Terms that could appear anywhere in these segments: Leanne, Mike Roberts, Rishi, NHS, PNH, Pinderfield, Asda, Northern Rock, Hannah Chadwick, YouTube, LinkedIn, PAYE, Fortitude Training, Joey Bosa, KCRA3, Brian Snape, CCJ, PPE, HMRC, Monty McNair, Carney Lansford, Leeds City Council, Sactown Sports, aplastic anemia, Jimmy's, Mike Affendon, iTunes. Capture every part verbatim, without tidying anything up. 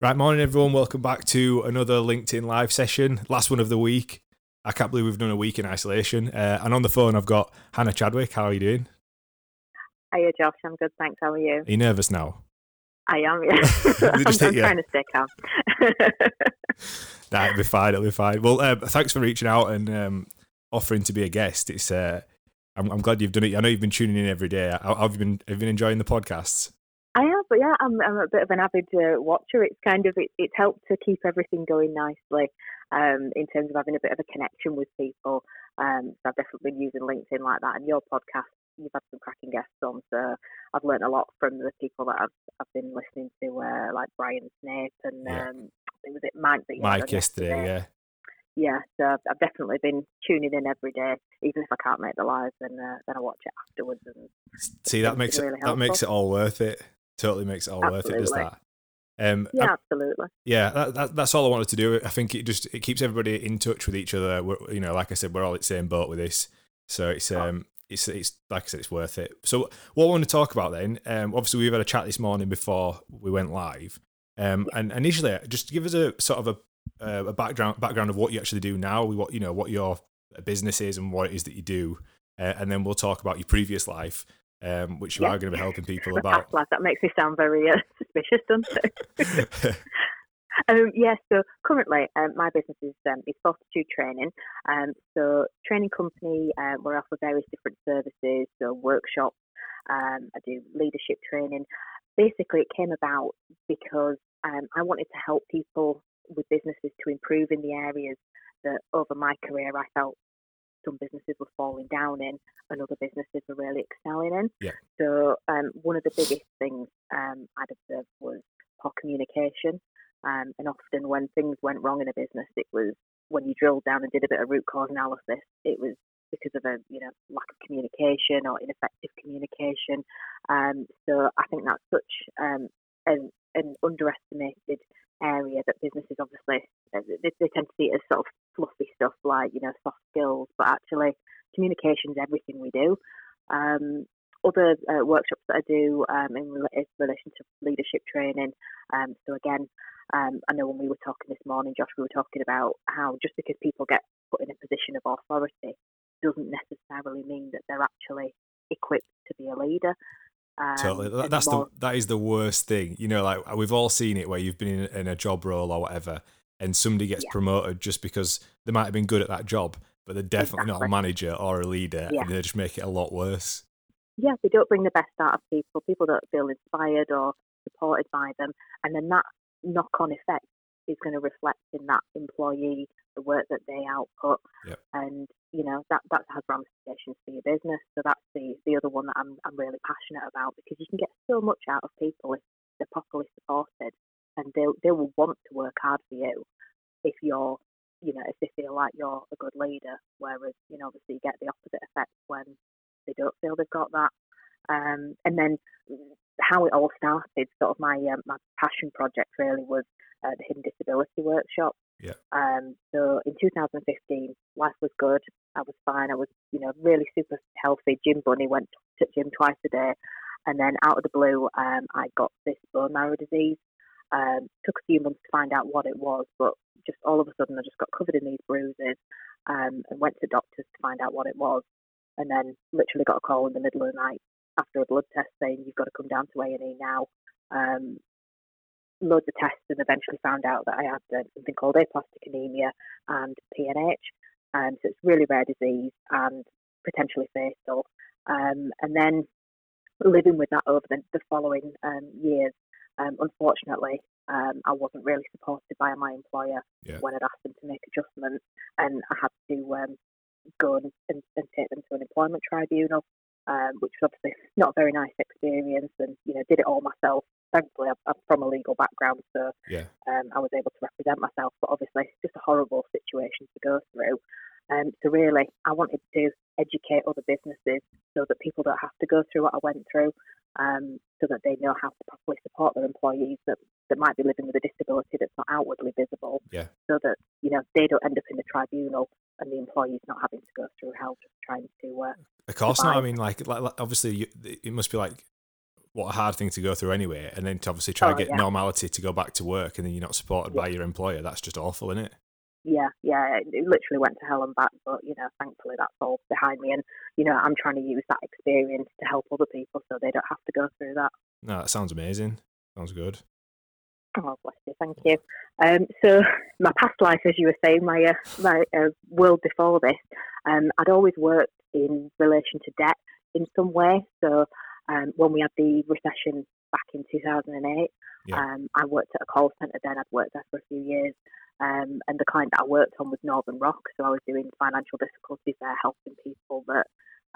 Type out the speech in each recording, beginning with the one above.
Right, morning everyone, welcome back to another LinkedIn live session, last one of the week. I can't believe we've done a week in isolation, uh, and on the phone I've got Hannah Chadwick. How are you doing? Hiya Josh, I'm good thanks, how are you? Are you nervous now? I am, yeah. I'm, I'm trying to stay calm. Nah, it'll be fine, it'll be fine. Well, uh, thanks for reaching out and um, offering to be a guest. It's uh, I'm, I'm glad you've done it. I know you've been tuning in every day. How, how have you been, have you been enjoying the podcasts? I have, but yeah, I'm, I'm a bit of an avid uh, watcher. It's kind of, it, it's helped to keep everything going nicely um, in terms of having a bit of a connection with people. Um, so I've definitely been using LinkedIn like that. And your podcast, you've had some cracking guests on. So I've learned a lot from the people that I've I've been listening to, uh, like Brian Snape and yeah. um, was it Mike that you Mike had yesterday, yesterday, yeah. Yeah, so I've, I've definitely been tuning in every day, even if I can't make the live, then, uh, then I watch it afterwards. And see, that makes really it, that makes it all worth it. Totally makes it all absolutely. worth it, does that? Um, yeah, absolutely. Yeah, that, that, that's all I wanted to do. I think it just it keeps everybody in touch with each other. We're, you know, like I said, we're all in the same boat with this, so it's um, oh. it's it's like I said, it's worth it. So what I want to talk about then, um, obviously we've had a chat this morning before we went live, um, yeah. and initially just give us a sort of a uh, a background background of what you actually do now, what you know, what your business is, and what it is that you do, uh, and then we'll talk about your previous life. Um, which you yeah. are going to be helping people the about. Life. That makes me sound very uh, suspicious, doesn't it? um, yeah, so currently um, my business is, um, is Fortitude Training. Um, so training company, uh, we offer various different services, so workshops, um, I do leadership training. Basically, it came about because um, I wanted to help people with businesses to improve in the areas that over my career I felt some businesses were falling down in and other businesses were really excelling in. Yeah. So um, one of the biggest things um, I'd observed was poor communication. Um, and often when things went wrong in a business, it was when you drilled down and did a bit of root cause analysis, it was because of a you know lack of communication or ineffective communication. Um, so I think that's such um, an, an underestimated area that businesses obviously, they, they tend to see it as sort of fluffy stuff like, you know, soft skills, but actually communication is everything we do. Um, other uh, workshops that I do um, in re- relation to leadership training. Um, so again, um, I know when we were talking this morning, Josh, we were talking about how just because people get put in a position of authority doesn't necessarily mean that they're actually equipped to be a leader. Um, totally. That's more- the that is the worst thing. You know, like we've all seen it where you've been in, in a job role or whatever, and somebody gets yeah. promoted just because they might have been good at that job, but they're definitely exactly. not a manager or a leader, yeah. and they just make it a lot worse. Yeah, they don't bring the best out of people. People don't feel inspired or supported by them, and then that knock-on effect is going to reflect in that employee, the work that they output, yep. and you know that that has ramifications for your business. So that's the the other one that I'm I'm really passionate about, because you can get so much out of people if they're properly supported, and they they will want to work hard for you if you're you know if they feel like you're a good leader. Whereas you know obviously you get the opposite effect when they don't feel they've got that. Um, and then how it all started, sort of my um, my passion project really was. Uh, the Hidden Disability Workshop. Yeah. Um, so in two thousand fifteen, life was good. I was fine. I was, you know, really super healthy. Gym bunny, went to gym twice a day. And then out of the blue, um, I got this bone marrow disease. Um, took a few months to find out what it was, but just all of a sudden I just got covered in these bruises um, and went to doctors to find out what it was. And then literally got a call in the middle of the night after a blood test saying, you've got to come down to A and E now. Um, loads of tests and eventually found out that I had something called aplastic anemia and P N H. Um, so it's really rare disease and potentially fatal. Um, and then living with that over the, the following um, years, um, unfortunately, um, I wasn't really supported by my employer yeah. when I'd asked them to make adjustments, and I had to um, go and, and, and take them to an employment tribunal, um, which was obviously not a very nice experience, and you know did it all myself. Thankfully, I'm from a legal background, so yeah. um, I was able to represent myself. But obviously, it's just a horrible situation to go through. Um, so really, I wanted to educate other businesses so that people don't have to go through what I went through, um, so that they know how to properly support their employees that, that might be living with a disability that's not outwardly visible, yeah. so that you know they don't end up in the tribunal and the employees not having to go through hell just trying to. Uh, of course survive. Not. I mean, like, like, like obviously, you, it must be like. what a hard thing to go through anyway, and then to obviously try oh, to get yeah. normality to go back to work, and then you're not supported yeah. by your employer. That's just awful, isn't it? Yeah, yeah, it literally went to hell and back, but, you know, thankfully that's all behind me, and, you know, I'm trying to use that experience to help other people so they don't have to go through that. No, that sounds amazing. Sounds good. Oh, bless you, thank you. Um, so, my past life, as you were saying, my, uh, my uh, world before this, um, I'd always worked in relation to debt in some way, so um, when we had the recession back in two thousand eight, yeah. um, I worked at a call centre then, I'd worked there for a few years, Um, and the client that I worked on was Northern Rock, so I was doing financial difficulties there, helping people that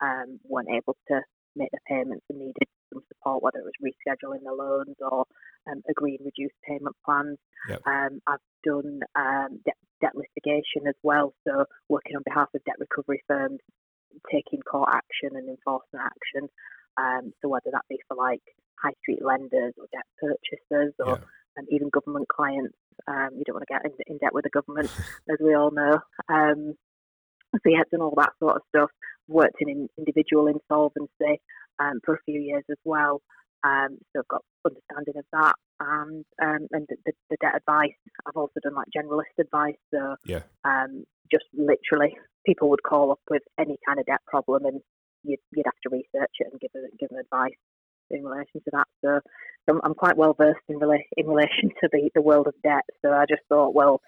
um, weren't able to make their payments and needed some support, whether it was rescheduling their loans or um, agreeing reduced payment plans. Yep. Um, I've done um, debt, debt litigation as well, so working on behalf of debt recovery firms, taking court action and enforcement action, um, so whether that be for like high street lenders or debt purchasers or yeah. and even government clients. Um, you don't want to get in, in debt with the government, as we all know. Um, so yeah, I've done all that sort of stuff. Worked in, in individual insolvency um, for a few years as well. Um, so I've got understanding of that. And um, and the, the, the debt advice, I've also done like generalist advice. So yeah. um, just literally people would call up with any kind of debt problem and you'd, you'd have to research it and give them, give them advice in relation to that. So I'm, I'm quite well versed in, rela- in relation to the, the world of debt. So I just thought, well,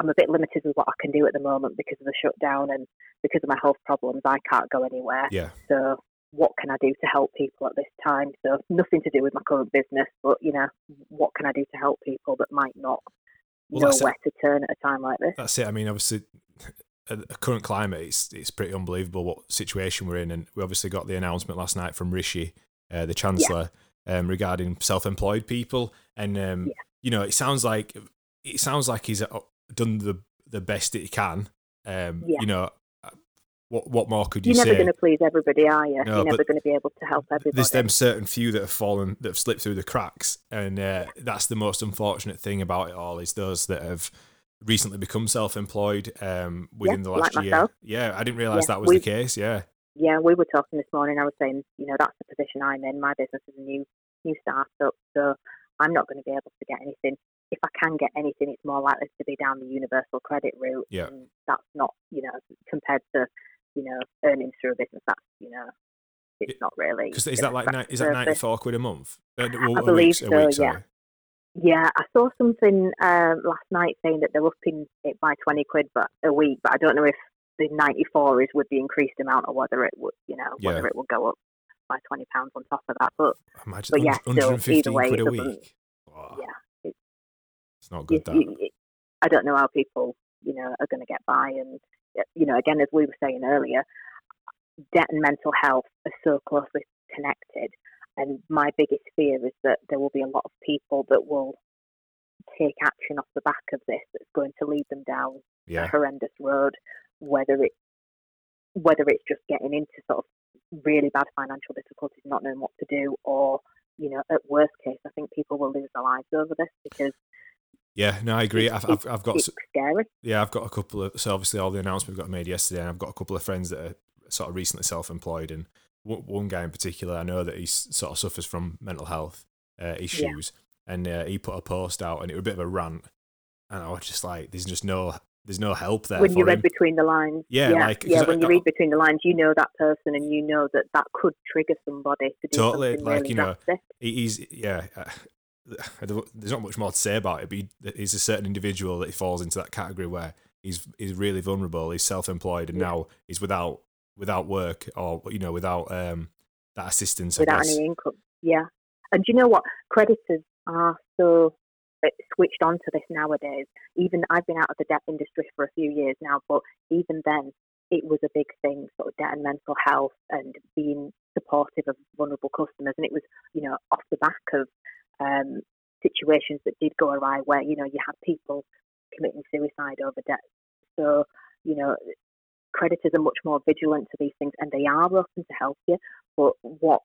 I'm a bit limited with what I can do at the moment because of the shutdown and because of my health problems, I can't go anywhere. Yeah. So what can I do to help people at this time? So nothing to do with my current business, but, you know, what can I do to help people that might not well, know where it. to turn at a time like this? That's it. I mean, obviously, the current climate, it's, it's pretty unbelievable what situation we're in. And we obviously got the announcement last night from Rishi, Uh, the Chancellor, yeah. um, regarding self-employed people, and um, yeah. you know, it sounds like it sounds like he's done the the best that he can. Um, yeah. You know, what what more could you say? You're never going to please everybody, are you? No, You're never going to be able to help everybody. There's them certain few that have fallen, that have slipped through the cracks, and uh, that's the most unfortunate thing about it all is those that have recently become self-employed um, within yeah, the last like year. Myself. Yeah, I didn't realise yeah, that was the case. Yeah. Yeah, we were talking this morning. I was saying, you know, that's the position I'm in. My business is a new new startup, so I'm not going to be able to get anything. If I can get anything, it's more likely to be down the universal credit route. Yeah. And that's not, you know, compared to, you know, earnings through a business, that's, you know, it's it, not really. Because is that like, is that ninety-four quid a month? Uh, well, I believe a week, so, a week, yeah. Yeah, I saw something um, last night saying that they're upping it by twenty quid but a week, but I don't know if the ninety-four is with the increased amount, or whether it would, you know, whether yeah. it will go up by twenty pounds on top of that. But, Imagine, but yeah, still, either way, quid a week. Wow. Yeah, it's, it's not good. It, that it, it, I don't know how people, you know, are going to get by. And you know, again, as we were saying earlier, debt and mental health are so closely connected. And my biggest fear is that there will be a lot of people that will take action off the back of this that's going to lead them down yeah. a horrendous road. Whether it's whether it's just getting into sort of really bad financial difficulties, not knowing what to do, or you know, at worst case, I think people will lose their lives over this because. Yeah, no, I agree. I've I've, I've got it's scary. Yeah, I've got a couple of so obviously all the announcements got made yesterday, and I've got a couple of friends that are sort of recently self-employed, and one guy in particular, I know that he sort of suffers from mental health uh, issues, yeah. and uh, he put a post out, and it was a bit of a rant, and I was just like, there's just no. There's no help there. When for you read him. between the lines, yeah, yeah, like, yeah when I, you read between the lines, you know that person, and you know that that could trigger somebody to do totally, something like really you know, drastic. He's yeah. Uh, there's not much more to say about it, but he, he's a certain individual that he falls into that category where he's he's really vulnerable. He's self-employed, and yeah. now he's without without work or you know without um, that assistance. Without I guess. any income, yeah. And do you know what? Creditors are so. It's switched on to this nowadays. Even I've been out of the debt industry for a few years now, but even then it was a big thing, sort of debt and mental health and being supportive of vulnerable customers. And it was, you know, off the back of um, situations that did go awry where, you know, you had people committing suicide over debt. So, you know, creditors are much more vigilant to these things and they are open to help you. But what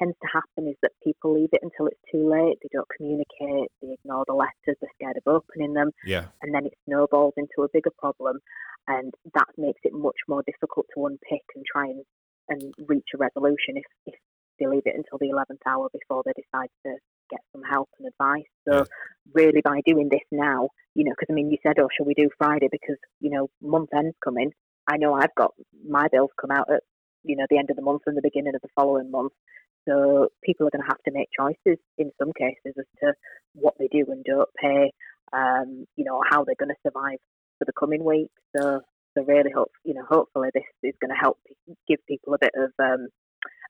tends to happen is that people leave it until it's too late. They don't communicate, they ignore the letters, they're scared of opening them, yeah. and then it snowballs into a bigger problem, and that makes it much more difficult to unpick and try and, and reach a resolution if, if they leave it until the eleventh hour before they decide to get some help and advice. So really, by doing this now, you know, because I mean, you said, oh, shall we do Friday? Because, you know, month end's coming. I know I've got my bills come out at, you know, the end of the month and the beginning of the following month. So people are going to have to make choices in some cases as to what they do and don't pay, um, you know, how they're going to survive for the coming week. So, so really, hope, you know, hopefully this is going to help give people a bit of um,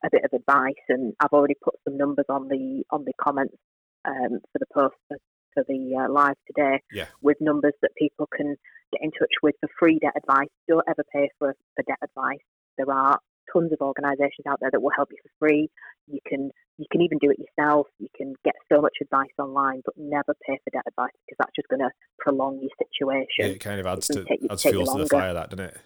a bit of advice. And I've already put some numbers on the on the comments um, for the post for, for the uh, live today, yeah, with numbers that people can get in touch with for free debt advice. Don't ever pay for, for debt advice. There are tons of organisations out there that will help you for free. You can you can even do it yourself. You can get so much advice online, but never pay for debt advice because that's just going to prolong your situation. Yeah, it kind of adds to take, adds fuel to the fire, that, doesn't it?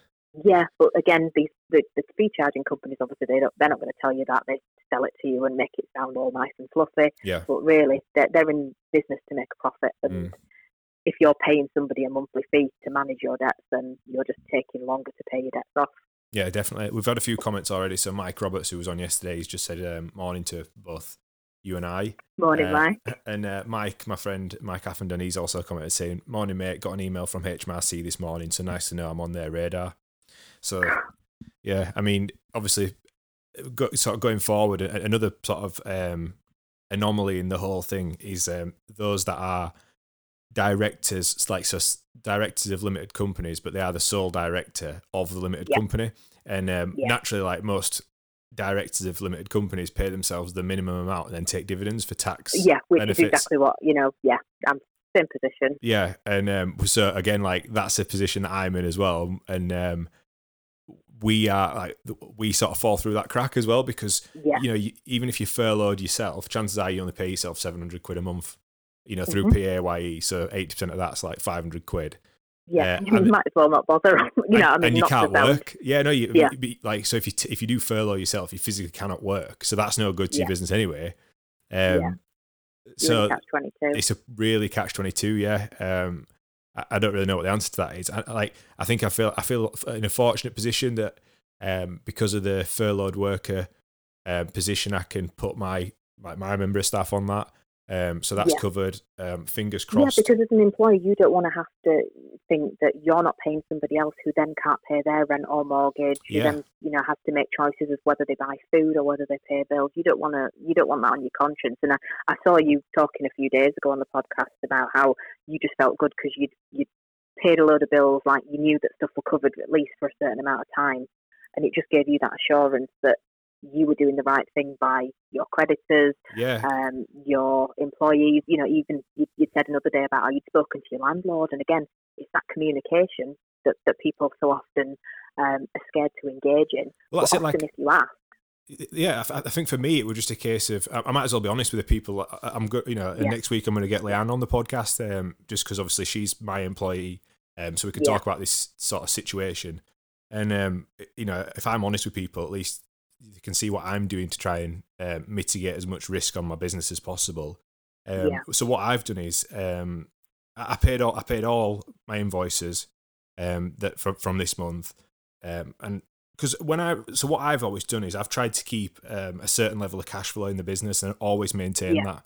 Yeah, but again, these the, the fee charging companies, obviously they don't, they're not going to tell you that. They sell it to you and make it sound all nice and fluffy. Yeah. But really, they're, they're in business to make a profit. And mm. if you're paying somebody a monthly fee to manage your debts, then you're just taking longer to pay your debts off. Yeah, definitely. We've had a few comments already. So Mike Roberts, who was on yesterday, he's just said um, morning to both you and I. Morning, uh, Mike. And uh, Mike, my friend, Mike Affendon, he's also commented saying, morning, mate, got an email from H M R C this morning, so nice to know I'm on their radar. So, yeah, I mean, obviously, go, sort of going forward, another sort of um, anomaly in the whole thing is um, those that are directors, like so directors of limited companies, but they are the sole director of the limited yeah. company, and um, yeah. naturally, like most directors of limited companies, pay themselves the minimum amount and then take dividends for tax. Yeah, which benefits. Is exactly what you know. Yeah, I'm same position. Yeah, and um, so again, like that's a position that I'm in as well, and um, we are like we sort of fall through that crack as well because yeah. you know you, even if you furloughed yourself, chances are you only pay yourself seven hundred quid a month. You know, through mm-hmm. P A Y E, so eighty percent of that's like five hundred quid. Yeah, uh, you and, might as well not bother. You know, I mean, and you not can't work. Yeah, no, you yeah. like so if you if you do furlough yourself, you physically cannot work, so that's no good to yeah. your business anyway. Um, yeah. So catch twenty-two. It's a really catch twenty-two. Yeah, um, I, I don't really know what the answer to that is. I, like, I think I feel I feel in a fortunate position that um, because of the furloughed worker uh, position, I can put my like my member of staff on that. Um, so that's yeah. covered, um, fingers crossed. Yeah, because as an employer, you don't want to have to think that you're not paying somebody else who then can't pay their rent or mortgage, who yeah. then, you know, has to make choices as whether they buy food or whether they pay bills. You don't want to, you don't want that on your conscience. And I, I saw you talking a few days ago on the podcast about how you just felt good because you'd, you'd paid a load of bills, like you knew that stuff were covered at least for a certain amount of time. And it just gave you that assurance that you were doing the right thing by your creditors, yeah. um, your employees. You know, even you, you said another day about how you'd spoken to your landlord. And again, it's that communication that, that people so often um, are scared to engage in. Well, that's but it. Like, if you ask, yeah, I, I think for me it was just a case of I, I might as well be honest with the people. I, I'm go, you know, yeah. next week I'm going to get Leanne on the podcast, um, just because obviously she's my employee, um, so we can yeah. talk about this sort of situation. And um, you know, if I'm honest with people, at least you can see what I'm doing to try and uh, mitigate as much risk on my business as possible. Um, yeah. So what I've done is um, I paid all I paid all my invoices um, that from, from this month, um, and because when I so what I've always done is I've tried to keep um, a certain level of cash flow in the business and always maintain yeah.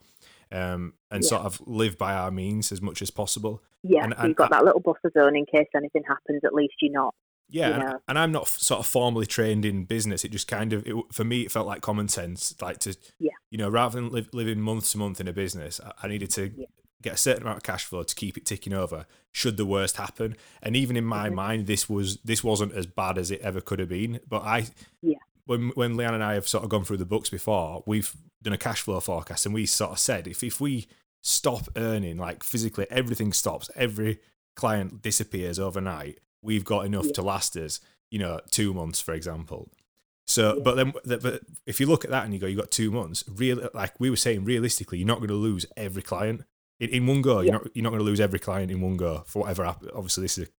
that. Um, and yeah. sort of live by our means as much as possible. Yeah, and, so you've got I, that little buffer zone in case anything happens. At least you're not. Yeah, you know. and, and I'm not sort of formally trained in business. It just kind of, it, for me, it felt like common sense. Like to, yeah. you know, rather than live, living month to month in a business, I, I needed to yeah. get a certain amount of cash flow to keep it ticking over should the worst happen. And even in my mm-hmm. mind, this was this wasn't as bad as it ever could have been. But I, yeah, when when Leanne and I have sort of gone through the books before, we've done a cash flow forecast, and we sort of said if if we stop earning, like physically everything stops, every client disappears overnight, we've got enough yeah. to last us, you know, two months, for example. So, yeah. but then but if you look at that and you go, you got two months, real, like we were saying, realistically, you're not going to lose every client in, in one go. Yeah. You're not you're not going to lose every client in one go for whatever happens. Obviously, this is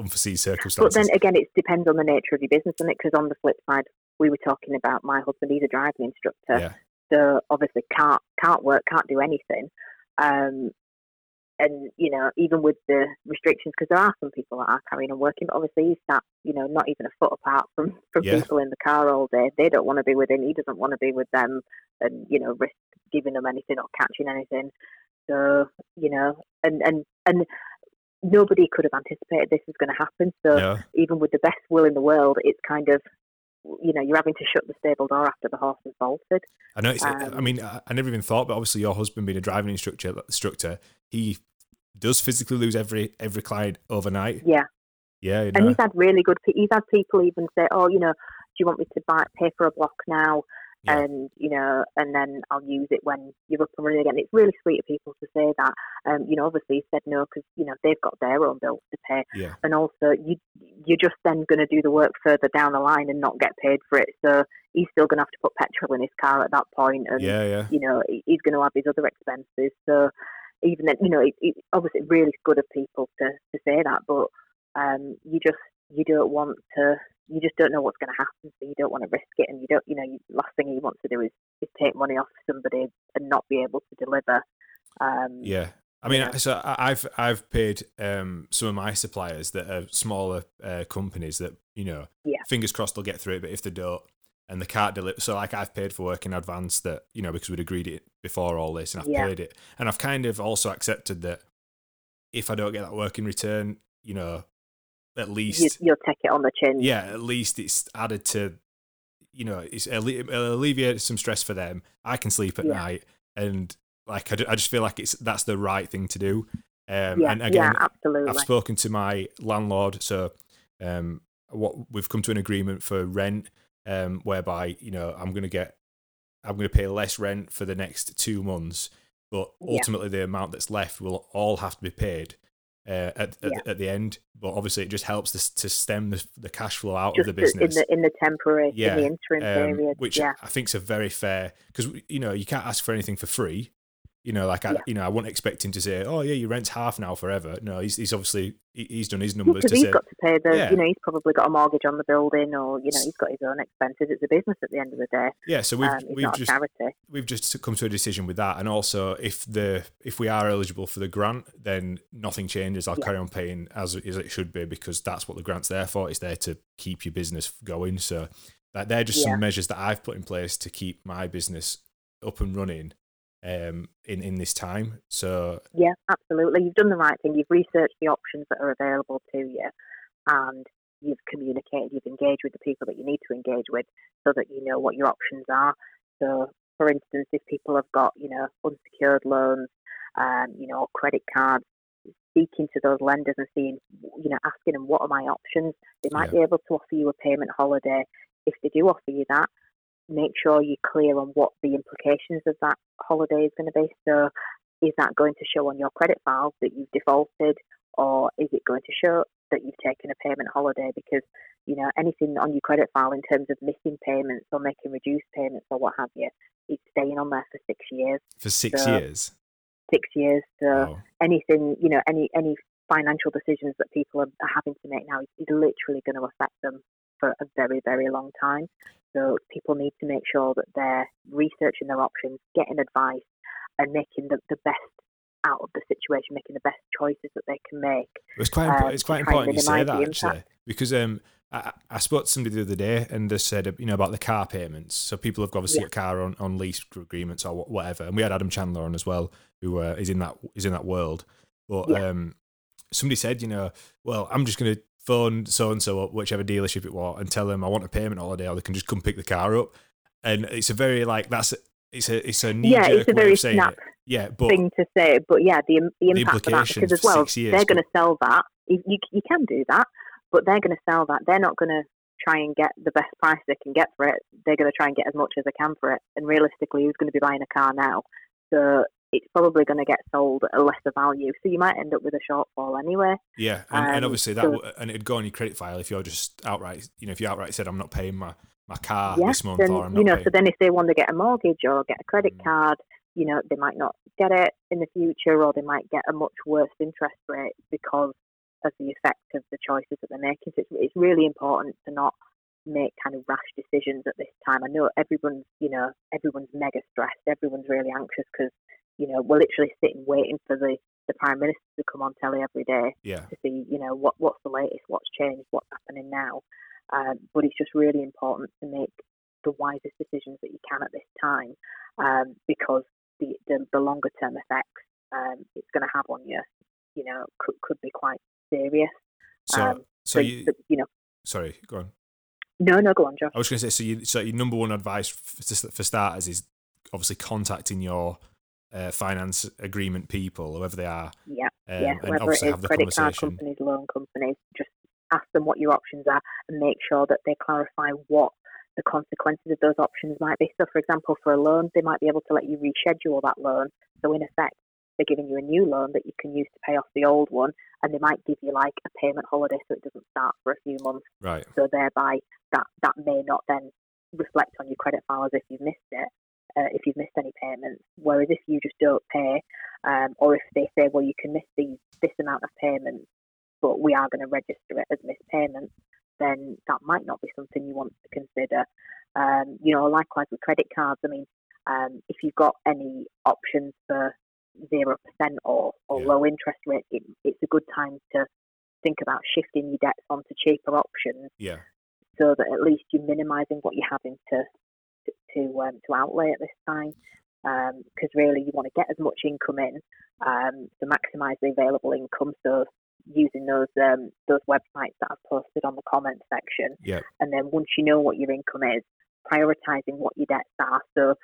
unforeseen circumstances. But then again, it depends on the nature of your business, doesn't it? Because on the flip side, we were talking about my husband, he's a driving instructor. Yeah. So obviously can't, can't work, can't do anything. Um, and, you know, even with the restrictions, because there are some people that are carrying and working, but obviously he's sat, you know, not even a foot apart from, from yeah. people in the car all day. They don't want to be with him. He doesn't want to be with them and, you know, risk giving them anything or catching anything. So, you know, and, and, and nobody could have anticipated this was going to happen. So yeah. even with the best will in the world, it's kind of, you know, you're having to shut the stable door after the horse has bolted. I know. It's, um, I mean, I, I never even thought, but obviously your husband being a driving instructor, instructor, he does physically lose every every client overnight. Yeah. Yeah. You know. And he's had really good, he's had people even say, oh, you know, do you want me to buy, pay for a block now? Yeah. And, you know, and then I'll use it when you're up and running again. It's really sweet of people to say that. Um, you know, obviously he said no because, you know, they've got their own bills to pay. Yeah. And also you, you're just then going to do the work further down the line and not get paid for it. So he's still going to have to put petrol in his car at that point. And, yeah, yeah. you know, he's going to have his other expenses. So even then, you know, it, it, obviously really good of people to, to say that. But um, you just, you don't want to... You just don't know what's going to happen, so you don't want to risk it, and you don't, you know, you, last thing you want to do is, is take money off somebody and not be able to deliver. Um, yeah, I mean, yeah. so I've I've paid um, some of my suppliers that are smaller uh, companies that, you know, yeah. fingers crossed they'll get through it, but if they don't and they can't deliver, so like I've paid for work in advance that, you know, because we'd agreed it before all this, and I've yeah. paid it, and I've kind of also accepted that if I don't get that work in return, you know. At least you, you'll take it on the chin. Yeah, at least it's added to, you know, it's it'll alleviate some stress for them. I can sleep at yeah. night, and like I, do, I just feel like it's that's the right thing to do. Um, yeah, and again, yeah, absolutely. I've spoken to my landlord, so um, what we've come to an agreement for rent, um, whereby you know I'm going to get, I'm going to pay less rent for the next two months, but ultimately yeah. the amount that's left will all have to be paid. Uh, at, yeah. at, at the end, but obviously it just helps to, to stem the, the cash flow out just of the business in the, in the temporary, yeah. in the interim um, period, which yeah. I think is a very fair because you know you can't ask for anything for free. You know, like I, yeah. you know, I wouldn't expect him to say, "Oh yeah, your rent's half now forever." No, he's he's obviously he's done his numbers. Because yeah, he's say, got to pay the, yeah. you know, he's probably got a mortgage on the building, or you know, he's got his own expenses. It's a business at the end of the day. Yeah, so we've um, we've just we've just come to a decision with that, and also if the if we are eligible for the grant, then nothing changes. I'll yeah. carry on paying as as it should be because that's what the grant's there for. It's there to keep your business going. So that they're just yeah. some measures that I've put in place to keep my business up and running. Um, in, in this time. So yeah, absolutely. You've done the right thing. You've researched the options that are available to you and you've communicated, you've engaged with the people that you need to engage with so that you know what your options are. So for instance, if people have got, you know, unsecured loans, um, you know, or credit cards, speaking to those lenders and seeing, you know, asking them, what are my options? They might yeah. be able to offer you a payment holiday. If they do offer you that, make sure you're clear on what the implications of that holiday is going to be. So is that going to show on your credit file that you've defaulted, or is it going to show that you've taken a payment holiday? Because, you know, anything on your credit file in terms of missing payments or making reduced payments or what have you, it's staying on there for six years. For six so, years? Six years. So oh. anything, you know, any, any financial decisions that people are, are having to make now is, is literally going to affect them for a very, very long time. So people need to make sure that they're researching their options, getting advice and making the, the best out of the situation, making the best choices that they can make. It's quite, um, it's quite important you say that, actually, because um, I, I spoke to somebody the other day and they said, you know, about the car payments. So people have obviously yeah. got car on, on lease agreements or whatever. And we had Adam Chandler on as well, who uh, is in that is in that world. But yeah. um, somebody said, you know, well, I'm just going to phone so-and-so up, whichever dealership it was, and tell them I want a payment holiday, or they can just come pick the car up. And it's a very, like, that's, a, it's a, it's a knee-jerk yeah, it's a very snap yeah, but thing to say, but yeah, the, the impact the of that, because as well, years, they're going to sell that, you, you, you can do that, but they're going to sell that, they're not going to try and get the best price they can get for it, they're going to try and get as much as they can for it, and realistically, who's going to be buying a car now? So it's probably going to get sold at a lesser value. So you might end up with a shortfall anyway. Yeah. And, um, and obviously that, so, w- and it'd go on your credit file if you're just outright, you know, if you outright said, I'm not paying my, my car yeah, this month then, or I'm not you know, paying. So then if they want to get a mortgage or get a credit mm. card, you know, they might not get it in the future, or they might get a much worse interest rate because of the effect of the choices that they're making. So it's, it's really important to not make kind of rash decisions at this time. I know everyone's, you know, everyone's mega stressed. Everyone's really anxious because, you know, we're literally sitting waiting for the the Prime Minister who come on telly every day yeah. to see, you know, what what's the latest, what's changed, what's happening now. Um, but it's just really important to make the wisest decisions that you can at this time, um, because the, the, the longer term effects um, it's going to have on you, you know, could, could be quite serious. So, um, so, so you, so, you know, sorry, go on. No, no, go on, Josh. I was going to say, so, you, so your number one advice for, for starters is obviously contacting your uh, finance agreement people, whoever they are. Yeah, um, yeah. Whether it is credit card companies, loan companies, just ask them what your options are and make sure that they clarify what the consequences of those options might be. So, for example, for a loan, they might be able to let you reschedule that loan. So, in effect, they're giving you a new loan that you can use to pay off the old one, and they might give you like a payment holiday so it doesn't start for a few months. Right. So, thereby, that, that may not then reflect on your credit file as if you've missed it, uh, if you've missed any payments. Whereas if you just don't pay, um, or if they say, well, you can miss these this amount of payments, but we are going to register it as missed payments, then that might not be something you want to consider. Um, you know, likewise with credit cards, I mean, um, if you've got any options for zero percent or, or yeah. low interest rate, it, it's a good time to think about shifting your debts onto cheaper options yeah. so that at least you're minimising what you're having to to to, um, to outlay at this time, because um, really you want to get as much income in um, to maximise the available income. So using those um, those websites that I've posted on the comment section. Yeah. And then once you know what your income is, prioritising what your debts are. So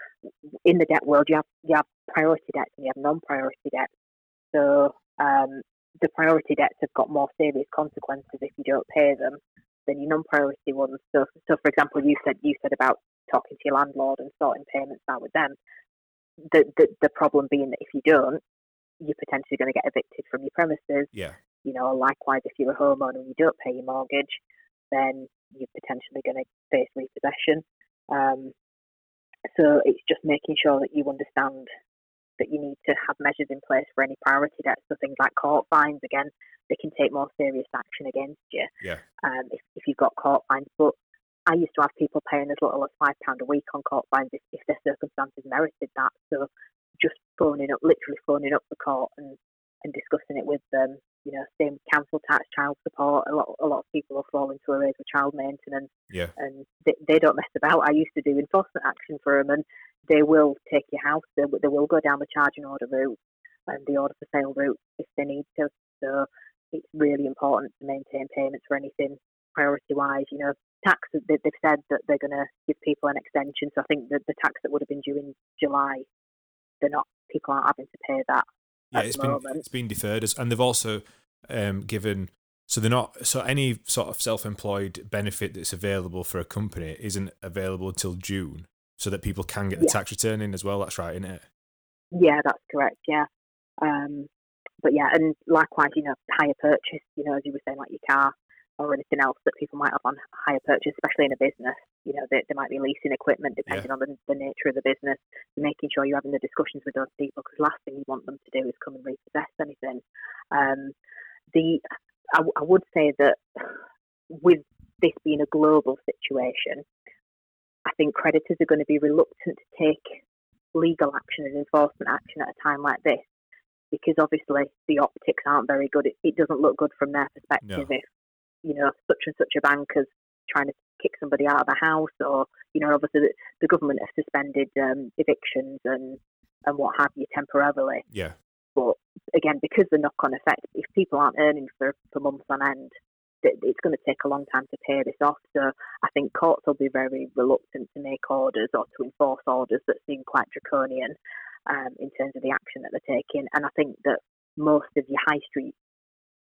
in the debt world, you have you have priority debts and you have non-priority debts. So um, the priority debts have got more serious consequences if you don't pay them than your non-priority ones. So, so for example, you said you said about talking to your landlord and sorting payments out with them. The, the, the problem being that if you don't, you're potentially going to get evicted from your premises. Yeah. You know, likewise, if you're a homeowner and you don't pay your mortgage, then you're potentially going to face repossession. Um, so it's just making sure that you understand that you need to have measures in place for any priority debts. So things like court fines, again, they can take more serious action against you yeah. um, if, if you've got court fines. But I used to have people paying as little as five pounds a week on court fines if, if their circumstances merited that. So just phoning up, literally phoning up the court and, and discussing it with them. You know, same council tax, child support. A lot, a lot of people are falling into arrears with child maintenance, yeah. and they, they don't mess about. I used to do enforcement action for them, and they will take your house. They, they will go down the charging order route and the order for sale route if they need to. So it's really important to maintain payments for anything priority-wise. You know, tax. They, they've said that they're going to give people an extension. So I think that the tax that would have been due in July, they're not. People aren't having to pay that. Yeah, it's been moment. it's been deferred, as, and they've also um, given so they're not so any sort of self-employed benefit that's available for a company isn't available until June, so that people can get the yeah. tax return in as well. That's right, isn't it? Yeah, that's correct. Yeah, um, but yeah, and likewise, you know, hire purchase. You know, as you were saying, like your car or anything else that people might have on hire purchase, especially in a business. You know, they, they might be leasing equipment depending yeah. on the, the nature of the business, making sure you're having the discussions with those people, because last thing you want them to do is come and repossess anything. Um, the I, I would say that with this being a global situation, I think creditors are going to be reluctant to take legal action and enforcement action at a time like this, because obviously the optics aren't very good. It, it doesn't look good from their perspective no. if, you know, such and such a bank is trying to kick somebody out of the house, or, you know, obviously the, the government have suspended um, evictions and, and what have you temporarily. Yeah. But again, because the knock-on effect, if people aren't earning for, for months on end, it, it's going to take a long time to pay this off. So I think courts will be very reluctant to make orders or to enforce orders that seem quite draconian um, in terms of the action that they're taking. And I think that most of your high street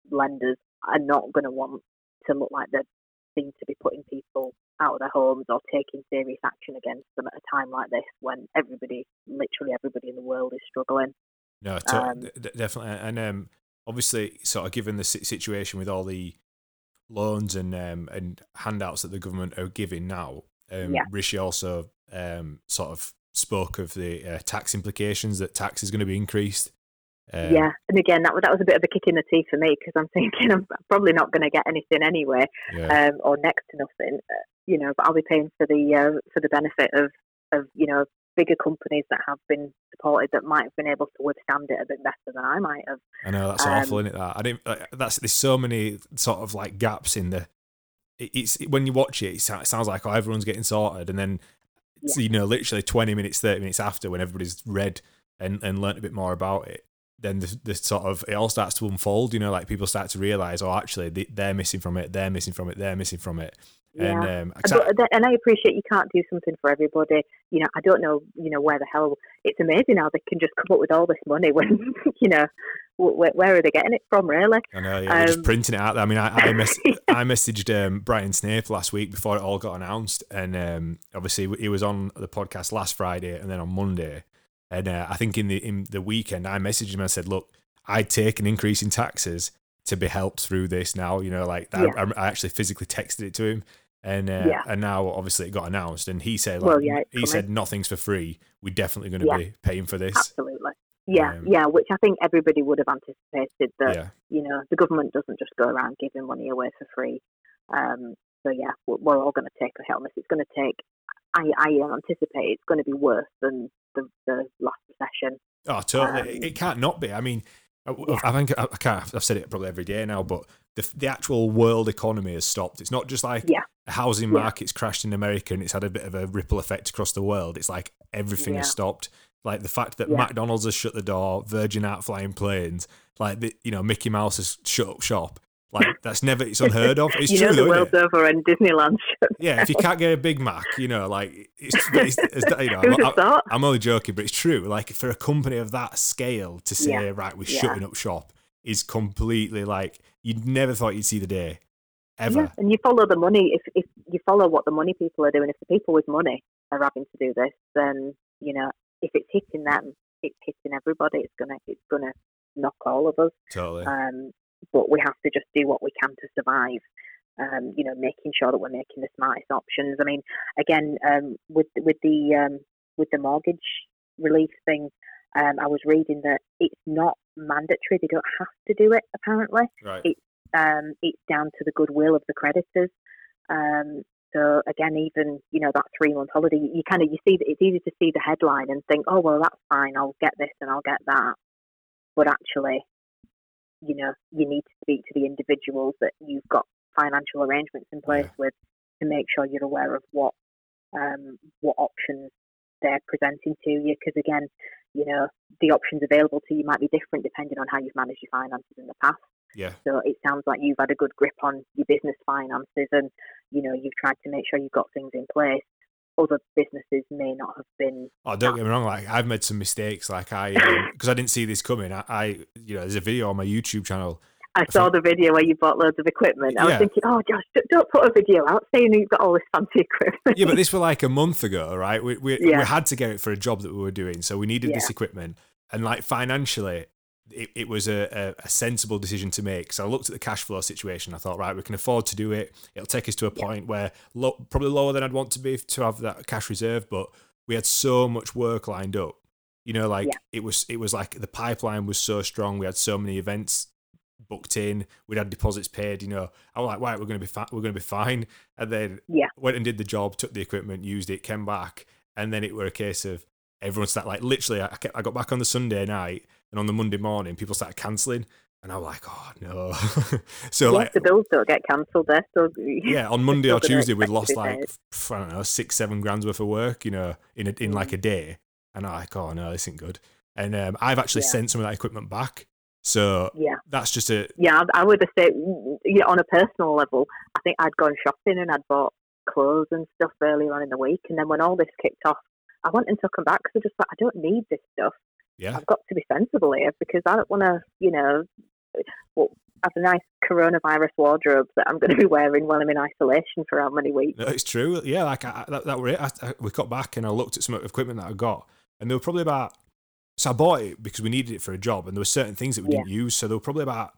lenders are not going to want to look like they're seem to be putting people out of their homes or taking serious action against them at a time like this, when everybody, literally everybody in the world, is struggling. No, t- um, d- definitely, and um, obviously, sort of given the situation with all the loans and um, and handouts that the government are giving now, um, yeah. Rishi also um, sort of spoke of the uh, tax implications, that tax is going to be increased. Um, yeah, and again, that, that was a bit of a kick in the teeth for me, because I'm thinking I'm probably not going to get anything anyway, yeah. um, or next to nothing, you know. But I'll be paying for the uh, for the benefit of, of you know bigger companies that have been supported that might have been able to withstand it a bit better than I might have. I know, that's um, awful, isn't it? That I didn't. That's there's so many sort of like gaps in the. It's when you watch it, it sounds like oh, everyone's getting sorted, and then yeah. you know, literally twenty minutes, thirty minutes after, when everybody's read and and learnt a bit more about it, then the, the sort of it all starts to unfold. You know, like people start to realise, oh, actually, they, they're missing from it, they're missing from it, they're missing from it. Yeah. And, um, I but, and I appreciate you can't do something for everybody. You know, I don't know, you know, where the hell, it's amazing how they can just come up with all this money when, you know, where, where are they getting it from, really? I know, yeah, um, just printing it out there. I mean, I I, mess- I messaged um, Brian Snape last week before it all got announced, and um, obviously he was on the podcast last Friday and then on Monday, and uh, I think in the in the weekend I messaged him and I said, look, I'd take an increase in taxes to be helped through this now, you know, like that, yeah. I, I actually physically texted it to him. And uh, yeah. and now obviously it got announced, and he said, like, well, yeah, he said nothing's for free. We're definitely going to yeah. be paying for this. Absolutely, yeah, um, yeah. Which I think everybody would have anticipated that. Yeah. You know, the government doesn't just go around giving money away for free. Um, so yeah, we're, we're all going to take a hit on this. It's going to take. I I anticipate it's going to be worse than the, the last recession. Oh, totally. Um, it can't not be. I mean, yeah. I think I can't. I've said it probably every day now, but the the actual world economy has stopped. It's not just like. Yeah. The housing market's yeah. crashed in America, and it's had a bit of a ripple effect across the world. It's like everything yeah. has stopped. Like the fact that yeah. McDonald's has shut the door, Virgin aren't flying planes. Like the, you know, Mickey Mouse has shut up shop. Like that's never, it's unheard of. It's you true, know, the world's over and Disneyland shut. Yeah, if you can't get a Big Mac, you know, like it's, it's, it's you know, I'm, I'm, I'm only joking, but it's true. Like for a company of that scale to say yeah. right, we're yeah. shutting up shop is completely like you'd never thought you'd see the day. Ever. Yeah, and you follow the money. If if you follow what the money people are doing, if the people with money are having to do this, then you know if it's hitting them, it's hitting everybody. It's gonna it's gonna knock all of us. Totally. Um, but we have to just do what we can to survive. Um, you know, making sure that we're making the smartest options. I mean, again, um, with with the um, with the mortgage relief thing, um, I was reading that it's not mandatory. They don't have to do it. Apparently, right. It's Um, it's down to the goodwill of the creditors. Um, so again, even you know that three-month holiday, you kind of you see that it's easy to see the headline and think, oh well, that's fine. I'll get this and I'll get that. But actually, you know, you need to speak to the individuals that you've got financial arrangements in place yeah. with to make sure you're aware of what um, what options they're presenting to you. Because again, you know, the options available to you might be different depending on how you've managed your finances in the past. Yeah. So it sounds like you've had a good grip on your business finances, and you know you've tried to make sure you've got things in place. Other businesses may not have been. Oh, don't that. get me wrong. Like I've made some mistakes. Like I, because um, I didn't see this coming. I, I, you know, there's a video on my YouTube channel. I, I saw think, the video where you bought loads of equipment. I yeah. was thinking, oh Josh, don't put a video out saying you've got all this fancy equipment. Yeah, but this was like a month ago, right? We we, yeah. we had to get it for a job that we were doing, so we needed yeah. this equipment, and like financially. It, it was a, a sensible decision to make. So I looked at the cash flow situation. I thought, right, we can afford to do it. It'll take us to a point where lo- probably lower than I'd want to be to have that cash reserve. But we had so much work lined up. You know, like yeah. it was it was like the pipeline was so strong. We had so many events booked in. We'd had deposits paid. You know, I was like, right, we're gonna be fi- we're gonna be fine. And then yeah. went and did the job, took the equipment, used it, came back, and then it were a case of everyone started like literally. I kept, I got back on the Sunday night. And on the Monday morning, people started cancelling, and I was like, "Oh no!" so yes, like the bills don't get cancelled. They're still yeah. On Monday or Tuesday, we lost like days. I don't know six, seven grand's worth of work, you know, in a, in like a day. And I'm like, "Oh no, this ain't good." And um, I've actually yeah. sent some of that equipment back. So yeah, that's just a yeah. I would have said, yeah, on a personal level, I think I'd gone shopping and I'd bought clothes and stuff earlier on in the week, and then when all this kicked off, I went and took them back because I just thought I don't need this stuff. Yeah. I've got to be sensible here because I don't want to, you know, well, have a nice coronavirus wardrobe that I'm going to be wearing while I'm in isolation for how many weeks. No, it's true. Yeah, like I, that, that were it. I, I, we got back and I looked at some equipment that I got, and there were probably about. So I bought it because we needed it for a job, and there were certain things that we yeah. didn't use. So there were probably about.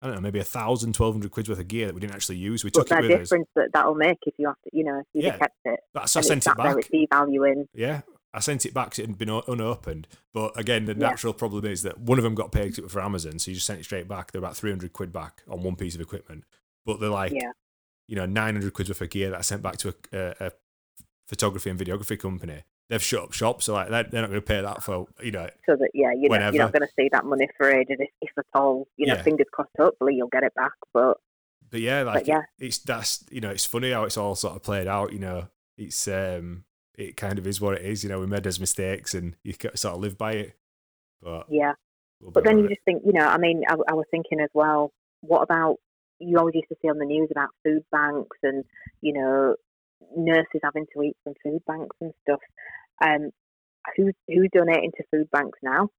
I don't know, maybe a thousand, twelve hundred quid's worth of gear that we didn't actually use. We but took that it with us. The difference that that'll make if you have to, you know, if you yeah. kept it. That's, I sent it back. It's devaluing. Yeah, I sent it back because it had been unopened. But again, the yeah. natural problem is that one of them got paid for Amazon, so you just sent it straight back. They're about three hundred quid back on one piece of equipment. But they're like, yeah. you know, nine hundred quid worth of gear that I sent back to a, a, a photography and videography company, they've shut up shop, so like they're, they're not going to pay that for, you know. So that yeah, you know, you're not going to see that money for ages, if, if at all. You know, yeah. Fingers crossed. Hopefully, you'll get it back. But but yeah, like but yeah. it's that's you know, it's funny how it's all sort of played out. You know, it's um, it kind of is what it is. You know, we made those mistakes, and you sort of live by it. But yeah, we'll but then you it. just think, you know, I mean, I, I was thinking as well. What about you? Always used to see on the news about food banks, and you know, nurses having to eat from food banks and stuff. Um, who's who's donating to food banks now?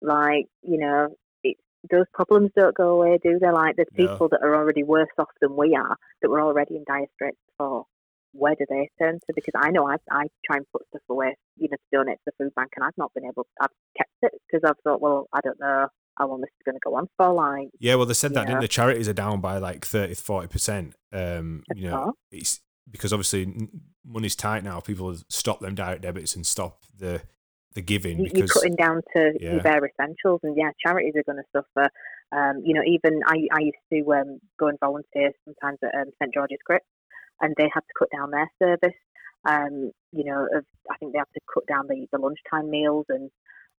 Like, you know, it, those problems don't go away, do they? Like, the people yeah. that are already worse off than we are, that were already in dire straits before, where do they turn to? Because I know I I try and put stuff away, you know, to donate to the food bank, and I've not been able. I've kept it because I've thought, well, I don't know how long this is going to go on for. Like, yeah, well, they said that, know. didn't they? Charities are down by like thirty, forty percent. Um, That's you know, all. It's. Because obviously money's tight now, people stop them direct debits and stop the the giving. Because, you're cutting down to yeah. your bare essentials, and yeah, charities are going to suffer. Um, you know, even I I used to um, go and volunteer sometimes at um, St George's Crypt, and they had to cut down their service. Um, you know, of, I think they had to cut down the, the lunchtime meals, and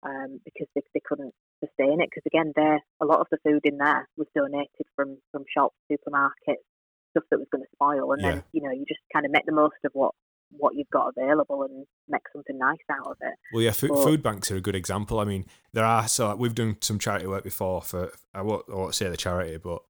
um, because they they couldn't sustain it. Because again, there a lot of the food in there was donated from from shops, supermarkets. Stuff that was going to spoil, and yeah. then you know you just kind of make the most of what what you've got available and make something nice out of it. Well, yeah, food, but, food banks are a good example. I mean, there are so like, we've done some charity work before for I won't, I won't say the charity, but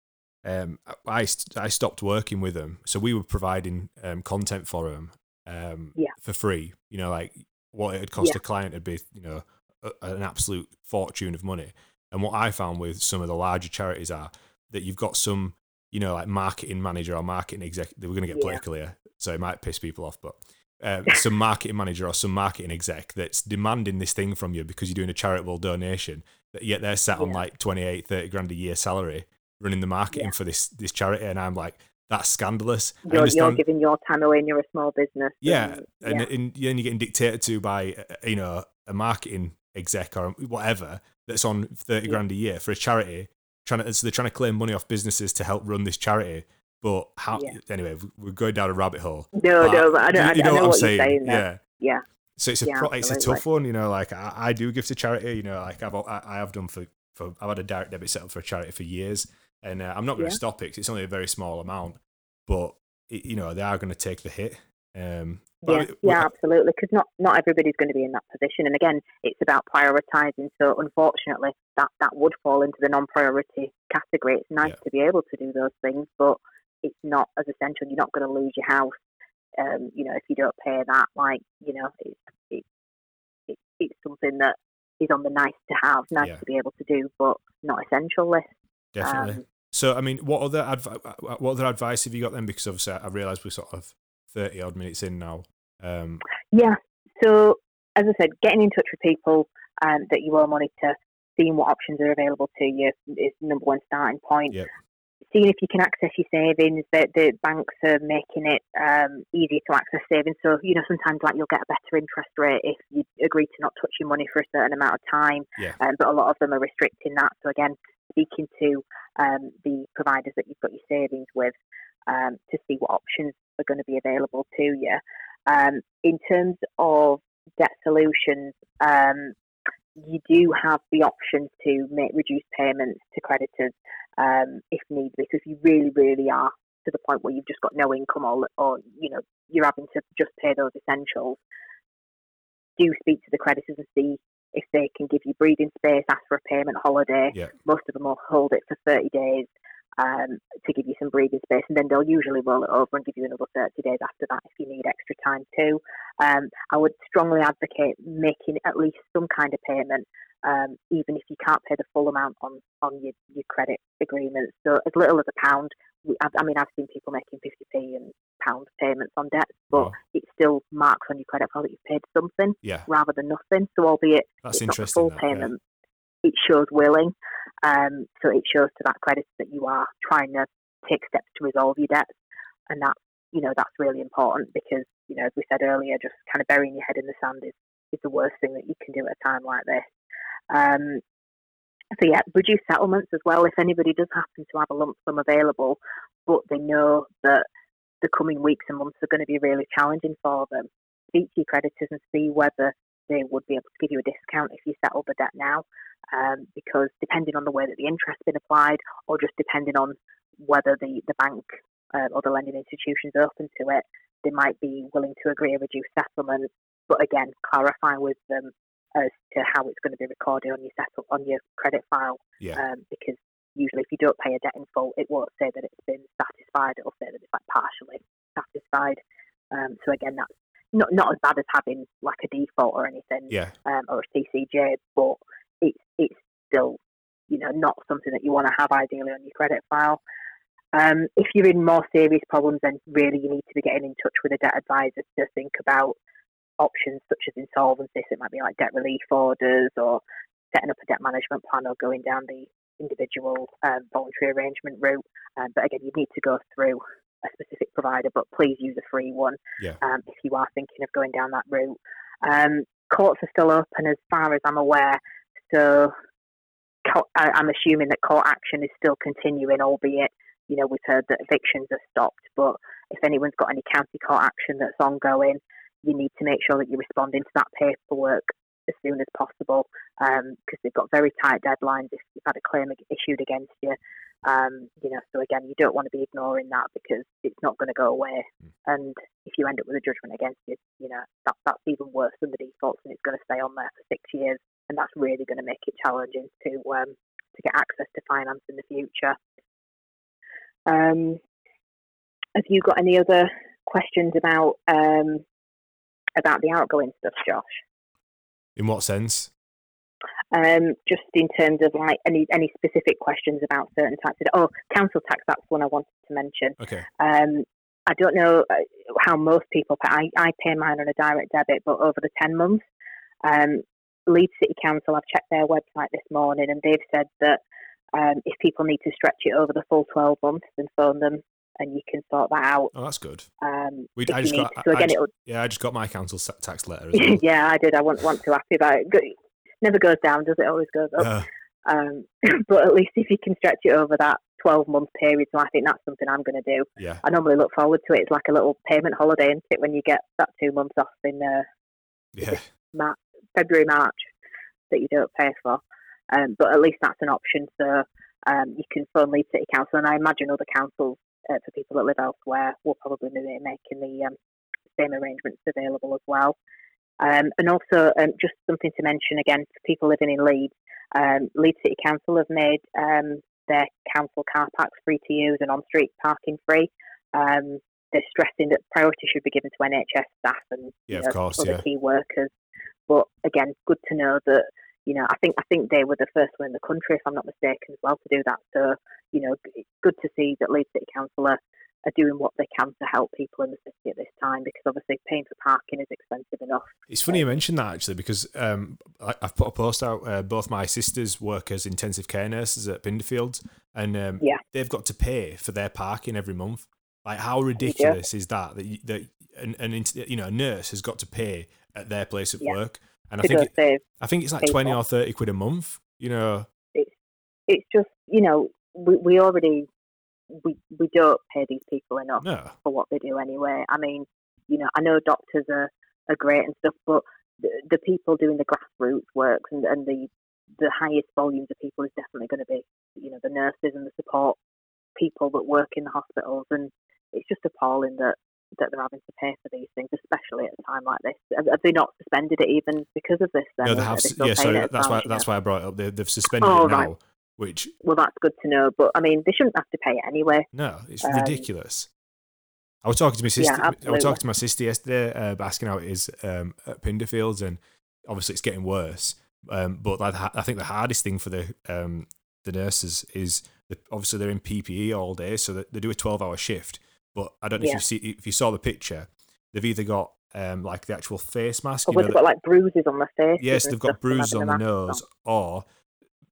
um, I I stopped working with them, so we were providing um, content for them um, yeah. for free. You know, like what it would cost yeah. a client would be you know a, an absolute fortune of money. And what I found with some of the larger charities are that you've got some. You know, like marketing manager or marketing exec, we're going to get yeah. political here, so it might piss people off, but um, some marketing manager or some marketing exec that's demanding this thing from you because you're doing a charitable donation, that yet they're sat yeah. on like twenty-eight, thirty grand a year salary running the marketing yeah. for this this charity. And I'm like, that's scandalous. You're, you're giving your time away and you're a small business. Yeah. And then yeah. and, and you're getting dictated to by, you know, a marketing exec or whatever that's on thirty yeah. grand a year for a charity. Trying to, so they're trying to claim money off businesses to help run this charity, but how? Yeah. Anyway, we're going down a rabbit hole. No, but no, but I don't. You, you know, I know what, what I'm saying. saying yeah, yeah. So it's a yeah, pro, it's a tough one, you know. Like I, I do give to charity, you know. Like I've I, I have done for, for I've had a direct debit set up for a charity for years, and uh, I'm not going to yeah. stop it because it's only a very small amount, but it, you know they are going to take the hit. Um, but yeah, I mean, yeah, absolutely. Because not not everybody's going to be in that position, and again, it's about prioritising. So unfortunately, that that would fall into the non-priority category. It's nice yeah. to be able to do those things, but it's not as essential. You're not going to lose your house, um, you know, if you don't pay that. Like, you know, it's it, it, it's something that is on the nice to have, nice yeah. to be able to do, but not essential list. Definitely. Um, so, I mean, what other adv- what other advice have you got then? Because obviously, I realise we're sort of thirty odd minutes in now. Um, yeah. So as I said, getting in touch with people um, that you owe money to, seeing what options are available to you is the number one starting point. Yep. Seeing if you can access your savings, that the banks are making it um, easier to access savings. So you know sometimes like you'll get a better interest rate if you agree to not touch your money for a certain amount of time. Yeah. Um, but a lot of them are restricting that. So again, speaking to um, the providers that you've got your savings with um, to see what options are going to be available to you. Um, in terms of debt solutions, um, you do have the option to make reduce payments to creditors um, if need be. So if you really, really are to the point where you've just got no income or, or you know, you're having to just pay those essentials, do speak to the creditors and see if they can give you breathing space, ask for a payment holiday. Yeah. Most of them will hold it for thirty days. Um, to give you some breathing space, and then they'll usually roll it over and give you another thirty days after that if you need extra time too. Um, I would strongly advocate making at least some kind of payment, um, even if you can't pay the full amount on, on your, your credit agreements. So as little as a pound, we, I, I mean, I've seen people making fifty p and pound payments on debts, but oh. it still marks on your credit file that you've paid something yeah. rather than nothing. So albeit That's it's not a full that, payment, yeah. it shows willing, um, so it shows to that creditor that you are trying to take steps to resolve your debts, and that you know that's really important because you know as we said earlier, just kind of burying your head in the sand is, is the worst thing that you can do at a time like this. Um, so yeah, reduce settlements as well. If anybody does happen to have a lump sum available, but they know that the coming weeks and months are going to be really challenging for them, speak to your creditors and see whether they would be able to give you a discount if you settle the debt now, um, because depending on the way that the interest's been applied, or just depending on whether the, the bank uh, or the lending institution's open to it, they might be willing to agree a reduced settlement. But again, clarify with them as to how it's going to be recorded on your settle on your credit file, yeah. um, because usually if you don't pay a debt in full, it won't say that it's been satisfied, it'll say that it's like partially satisfied. Um, so again, that's not not as bad as having like a default or anything, yeah. um, or a C C J, but it's it's still, you know, not something that you want to have ideally on your credit file. Um, if you're in more serious problems, then really you need to be getting in touch with a debt advisor to think about options such as insolvency. So it might be like debt relief orders, or setting up a debt management plan, or going down the individual um, voluntary arrangement route. Um, but again, you need to go through a specific provider, but please use a free one yeah. um, if you are thinking of going down that route. Um, courts are still open as far as I'm aware, so co- I- I'm assuming that court action is still continuing, albeit, you know, we've heard that evictions are stopped, but if anyone's got any county court action that's ongoing, you need to make sure that you're responding to that paperwork as soon as possible, because um, they've got very tight deadlines if you've had a claim issued against you. Um, you know, so again, you don't want to be ignoring that, because it's not going to go away. Mm. And if you end up with a judgment against you, you know, that, that's even worse than the defaults, and it's going to stay on there for six years. And that's really going to make it challenging to um, to get access to finance in the future. Um, have you got any other questions about um, about the outgoing stuff, Josh? In what sense? Um, just in terms of like any any specific questions about certain types of oh council tax. That's one I wanted to mention. Okay. Um, I don't know how most people pay. I, I pay mine on a direct debit, but over the ten months. Um, Leeds City Council. I've checked their website this morning, and they've said that um, if people need to stretch it over the full twelve months, then phone them, and you can sort that out. Oh, that's good. Um, we, I just got, so again, I just, yeah, I just got my council tax letter as well. Yeah, I did. I wasn't want to ask you about it. Never goes down, does it? Always goes up. Uh, um, but at least if you can stretch it over that twelve-month period, so I think that's something I'm going to do. Yeah. I normally look forward to it. It's like a little payment holiday, isn't it, when you get that two months off in uh, yeah. March, February, March, that you don't pay for. Um, but at least that's an option. So um, you can phone Leeds City Council, and I imagine other councils uh, for people that live elsewhere will probably be making the um, same arrangements available as well. Um, and also, um, just something to mention again for people living in Leeds, um, Leeds City Council have made um, their council car parks free to use and on-street parking free. Um, they're stressing that priority should be given to N H S staff and yeah, you know, of course, other yeah. key workers. But again, good to know that, you know, I think I think they were the first one in the country, if I'm not mistaken, as well, to do that. So, you know, it's good to see that Leeds City Council are are doing what they can to help people in the city at this time, because obviously paying for parking is expensive enough. It's funny you mentioned that, actually, because um, I, I've put a post out, uh, both my sisters work as intensive care nurses at Pinderfield, and um, yeah. they've got to pay for their parking every month. Like, how ridiculous is that, that, you, that an, an, you know, a nurse has got to pay at their place of yeah. work? And I think, it, I think it's like people. twenty or thirty quid a month, you know. It's, it's just, you know, we, we already... We, we don't pay these people enough no. for what they do anyway. I mean, you know, I know doctors are, are great and stuff, but the, the people doing the grassroots works and, and the the highest volumes of people is definitely going to be, you know, the nurses and the support people that work in the hospitals. And it's just appalling that, that they're having to pay for these things, especially at a time like this. Have, have they not suspended it even because of this? Then? No, they have. They yeah, so that's why, that's why I brought it up. They, they've suspended oh, it now. Right. Which, well, that's good to know, but I mean, they shouldn't have to pay it anyway. No, it's um, ridiculous. I was talking to my sister. Yeah, I was talking to my sister yesterday, uh, asking how it is um, at Pinderfields, and obviously it's getting worse. Um, but I think the hardest thing for the um, the nurses is the, obviously they're in P P E all day, so they, they do a twelve-hour shift. But I don't know yeah. if you see if you saw the picture, they've either got um, like the actual face mask. Or you know, they've got like bruises on their face. Yes, they've got bruises on the nose, or.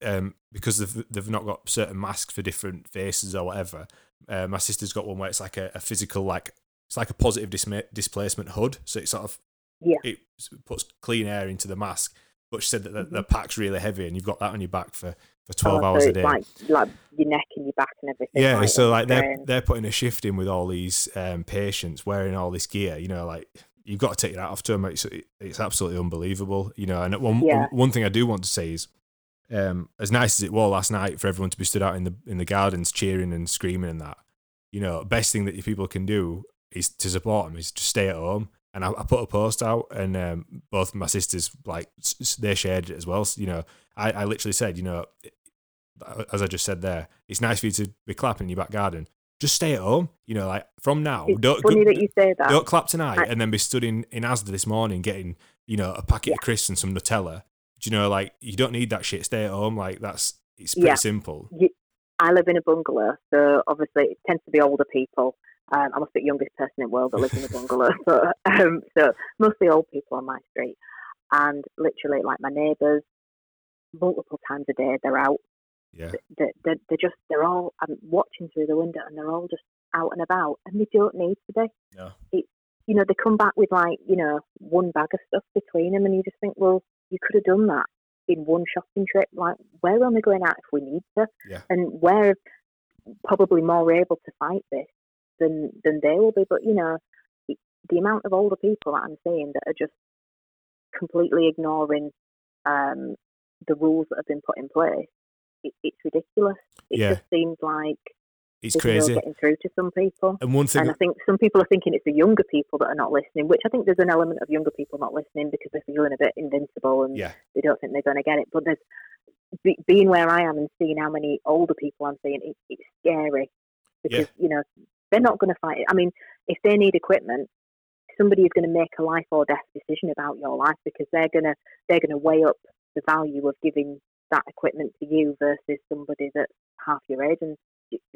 Um, because they've, they've not got certain masks for different faces or whatever. Uh, my sister's got one where it's like a, a physical, like it's like a positive disma- displacement hood. So it sort of yeah. it puts clean air into the mask. But she said that the, mm-hmm. the pack's really heavy, and you've got that on your back for, for twelve oh, hours so a day. Like, like your neck and your back and everything. Yeah, like so like they're they're putting a shift in with all these um, patients wearing all this gear. You know, like you've got to take your hat off to him. It's, it's absolutely unbelievable, you know. And one yeah. one thing I do want to say is, um, as nice as it was last night for everyone to be stood out in the in the gardens cheering and screaming and that, you know, best thing that your people can do is to support them is to stay at home. And I, I put a post out, and um, both my sisters, like, they shared it as well. So, you know, I, I literally said, you know, as I just said there, it's nice for you to be clapping in your back garden. Just stay at home, you know, like, from now. It's don't, funny go, that you say that. Don't clap tonight I, and then be stood in, in Asda this morning getting, you know, a packet yeah. of crisps and some Nutella. Do you know, like, you don't need that shit. Stay at home. Like, that's, it's pretty yeah. simple. You, I live in a bungalow, so obviously it tends to be older people. Um, I'm the youngest person in the world that lives in a bungalow. So, um, so mostly old people on my street. And literally, like, my neighbours, multiple times a day, they're out. Yeah, they're, they're, they're just they're all I'm watching through the window, and they're all just out and about, and they don't need to be. No, it, you know, they come back with, like, you know, one bag of stuff between them, and you just think, well, you could have done that in one shopping trip. Like, where are we going out if we need to? Yeah, and we're probably more able to fight this than than they will be. But, you know, it, the amount of older people that I'm seeing that are just completely ignoring um, the rules that have been put in place. It's ridiculous. It yeah. just seems like it's crazy getting through to some people. And one thing, and I think some people are thinking it's the younger people that are not listening, which I think there's an element of younger people not listening because they're feeling a bit invincible and yeah. they don't think they're going to get it. But there's be, being where I am and seeing how many older people I'm seeing, it, it's scary because yeah. you know they're not going to fight it. I mean, if they need equipment, somebody is going to make a life or death decision about your life because they're going to they're going to weigh up the value of giving that equipment to you versus somebody that's half your age, and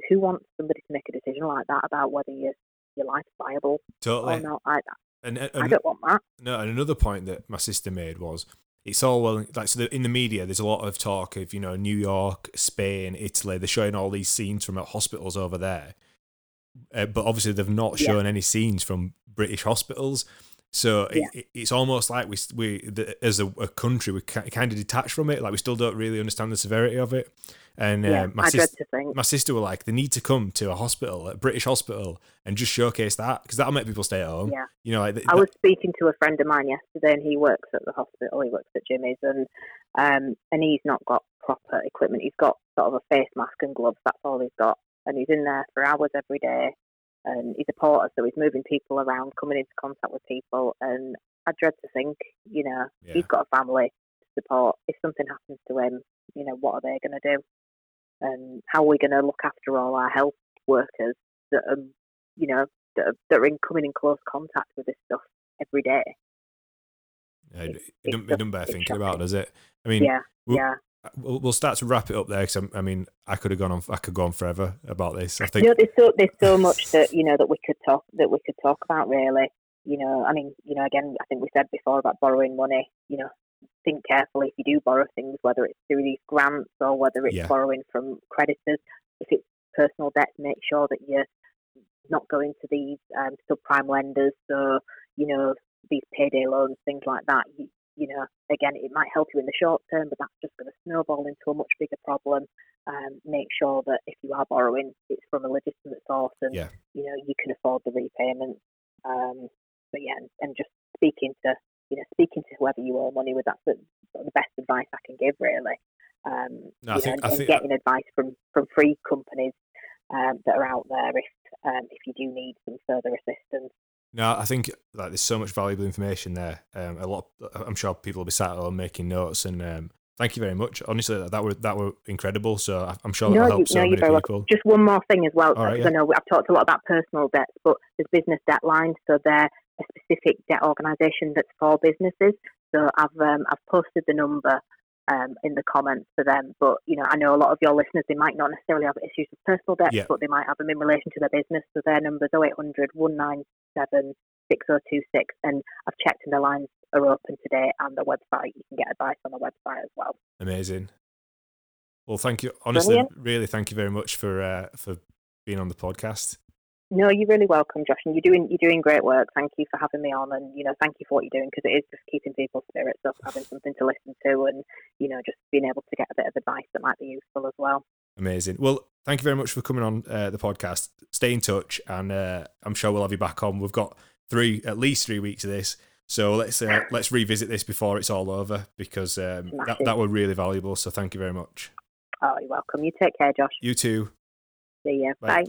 who wants somebody to make a decision like that about whether your your life's viable totally. or not? I, and, and, I don't want that. No, and another point that my sister made was it's all well like so the, in the media. There's a lot of talk of you know New York, Spain, Italy. They're showing all these scenes from hospitals over there, uh, but obviously they've not shown yeah. any scenes from British hospitals. So it, yeah. it's almost like we we the, as a, a country we kind of detached from it. Like we still don't really understand the severity of it. And yeah, uh, my, sis- my sister were like, they need to come to a hospital, a British hospital, and just showcase that because that'll make people stay at home. Yeah, you know. Like th- I was speaking to a friend of mine yesterday, and he works at the hospital. He works at Jimmy's, and um and he's not got proper equipment. He's got sort of a face mask and gloves. That's all he's got, and he's in there for hours every day. And he's a porter, so he's moving people around, coming into contact with people. And I dread to think, you know, yeah. he's got a family to support. If something happens to him, you know, what are they going to do? And how are we going to look after all our health workers that are, you know, that are, that are in, coming in close contact with this stuff every day? Yeah, it, it, doesn't, just, it doesn't bear thinking shocking. about, does it? I mean, yeah, we'll, yeah. We'll, we'll start to wrap it up there because I mean I could have gone on I could go on forever about this. I think you know, there's so there's so much that you know that we could talk that we could talk about really. You know, I mean, you know, again, I think we said before about borrowing money. You know, think carefully if you do borrow things, whether it's through these grants or whether it's yeah. borrowing from creditors. If it's personal debt, make sure that you're not going to these um, subprime lenders. So you know these payday loans, things like that. You, You know, again, it might help you in the short term, but that's just going to snowball into a much bigger problem. Um, make sure that if you are borrowing, it's from a legitimate source and, yeah. you know, you can afford the repayment. Um, but yeah, and, and just speaking to, you know, speaking to whoever you owe money with, that's the, the best advice I can give, really. Um, no, I think, know, and, I think, and getting I... advice from, from free companies um, that are out there if, um, if you do need some further assistance. No, I think like there's so much valuable information there. Um, a lot, of, I'm sure people will be sat at home making notes. And um, thank you very much. Honestly, that, that were that were incredible. So I'm sure that no, helped so no, many people. Welcome. Just one more thing as well. Right, yeah. I know I've talked a lot about personal debts, but there's business debt lines. So they're a specific debt organisation that's for businesses. So I've um, I've posted the number um, in the comments for them. But you know, I know a lot of your listeners they might not necessarily have issues with personal debts, yeah. but they might have them in relation to their business. So their number's oh eight hundred, one nine seven six oh two six, and I've checked and the lines are open today and the website. You can get advice on the website as well. Amazing. Well, thank you. Honestly, Brilliant. really, thank you very much for uh, for being on the podcast. No, you're really welcome, Josh, and you're doing you're doing great work. Thank you for having me on, and you know, thank you for what you're doing because it is just keeping people's spirits up, having something to listen to, and you know, just being able to get a bit of advice that might be useful as well. Amazing. Well, thank you very much for coming on uh, the podcast. Stay in touch, and uh, I'm sure we'll have you back on. We've got through at least three weeks of this. So let's uh, let's revisit this before it's all over, because um, that, that were really valuable. So thank you very much. Oh, you're welcome. You take care, Josh. You too. See you. Bye. Bye.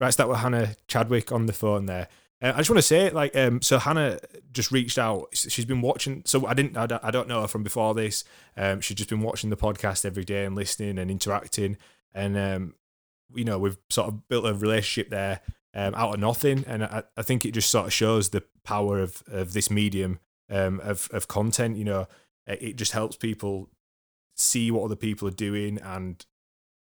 Right, so that were Hannah Chadwick on the phone there. Uh, I just want to say, like, um, so Hannah just reached out. She's been watching. So I didn't, I, I don't know her from before this. Um, she's just been watching the podcast every day and listening and interacting. And, um, you know, we've sort of built a relationship there um, out of nothing. And I, I think it just sort of shows the power of, of this medium um, of, of content. You know, it just helps people see what other people are doing, and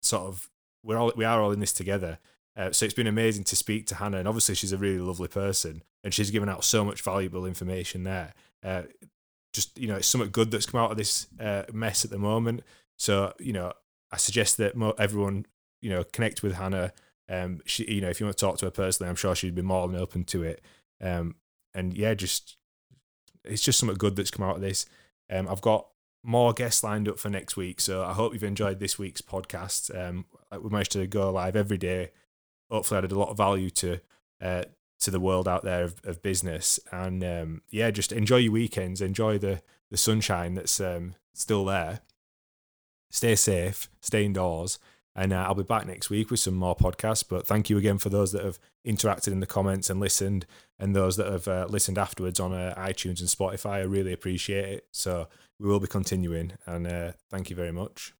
sort of we're all, we are all in this together. Uh, so it's been amazing to speak to Hannah, and obviously she's a really lovely person, and she's given out so much valuable information there. Uh, just, you know, it's something good that's come out of this uh, mess at the moment. So, you know, I suggest that mo- everyone, you know, connect with Hannah. Um, she, you know, if you want to talk to her personally, I'm sure she'd be more than open to it. Um, and yeah, just, it's just something good that's come out of this. Um, I've got more guests lined up for next week, so I hope you've enjoyed this week's podcast. Um, we managed to go live every day. Hopefully added a lot of value to uh, to the world out there of, of business. And um, yeah, just enjoy your weekends. Enjoy the, the sunshine that's um, still there. Stay safe, stay indoors. And uh, I'll be back next week with some more podcasts. But thank you again for those that have interacted in the comments and listened, and those that have uh, listened afterwards on uh, iTunes and Spotify. I really appreciate it. So we will be continuing. And uh, thank you very much.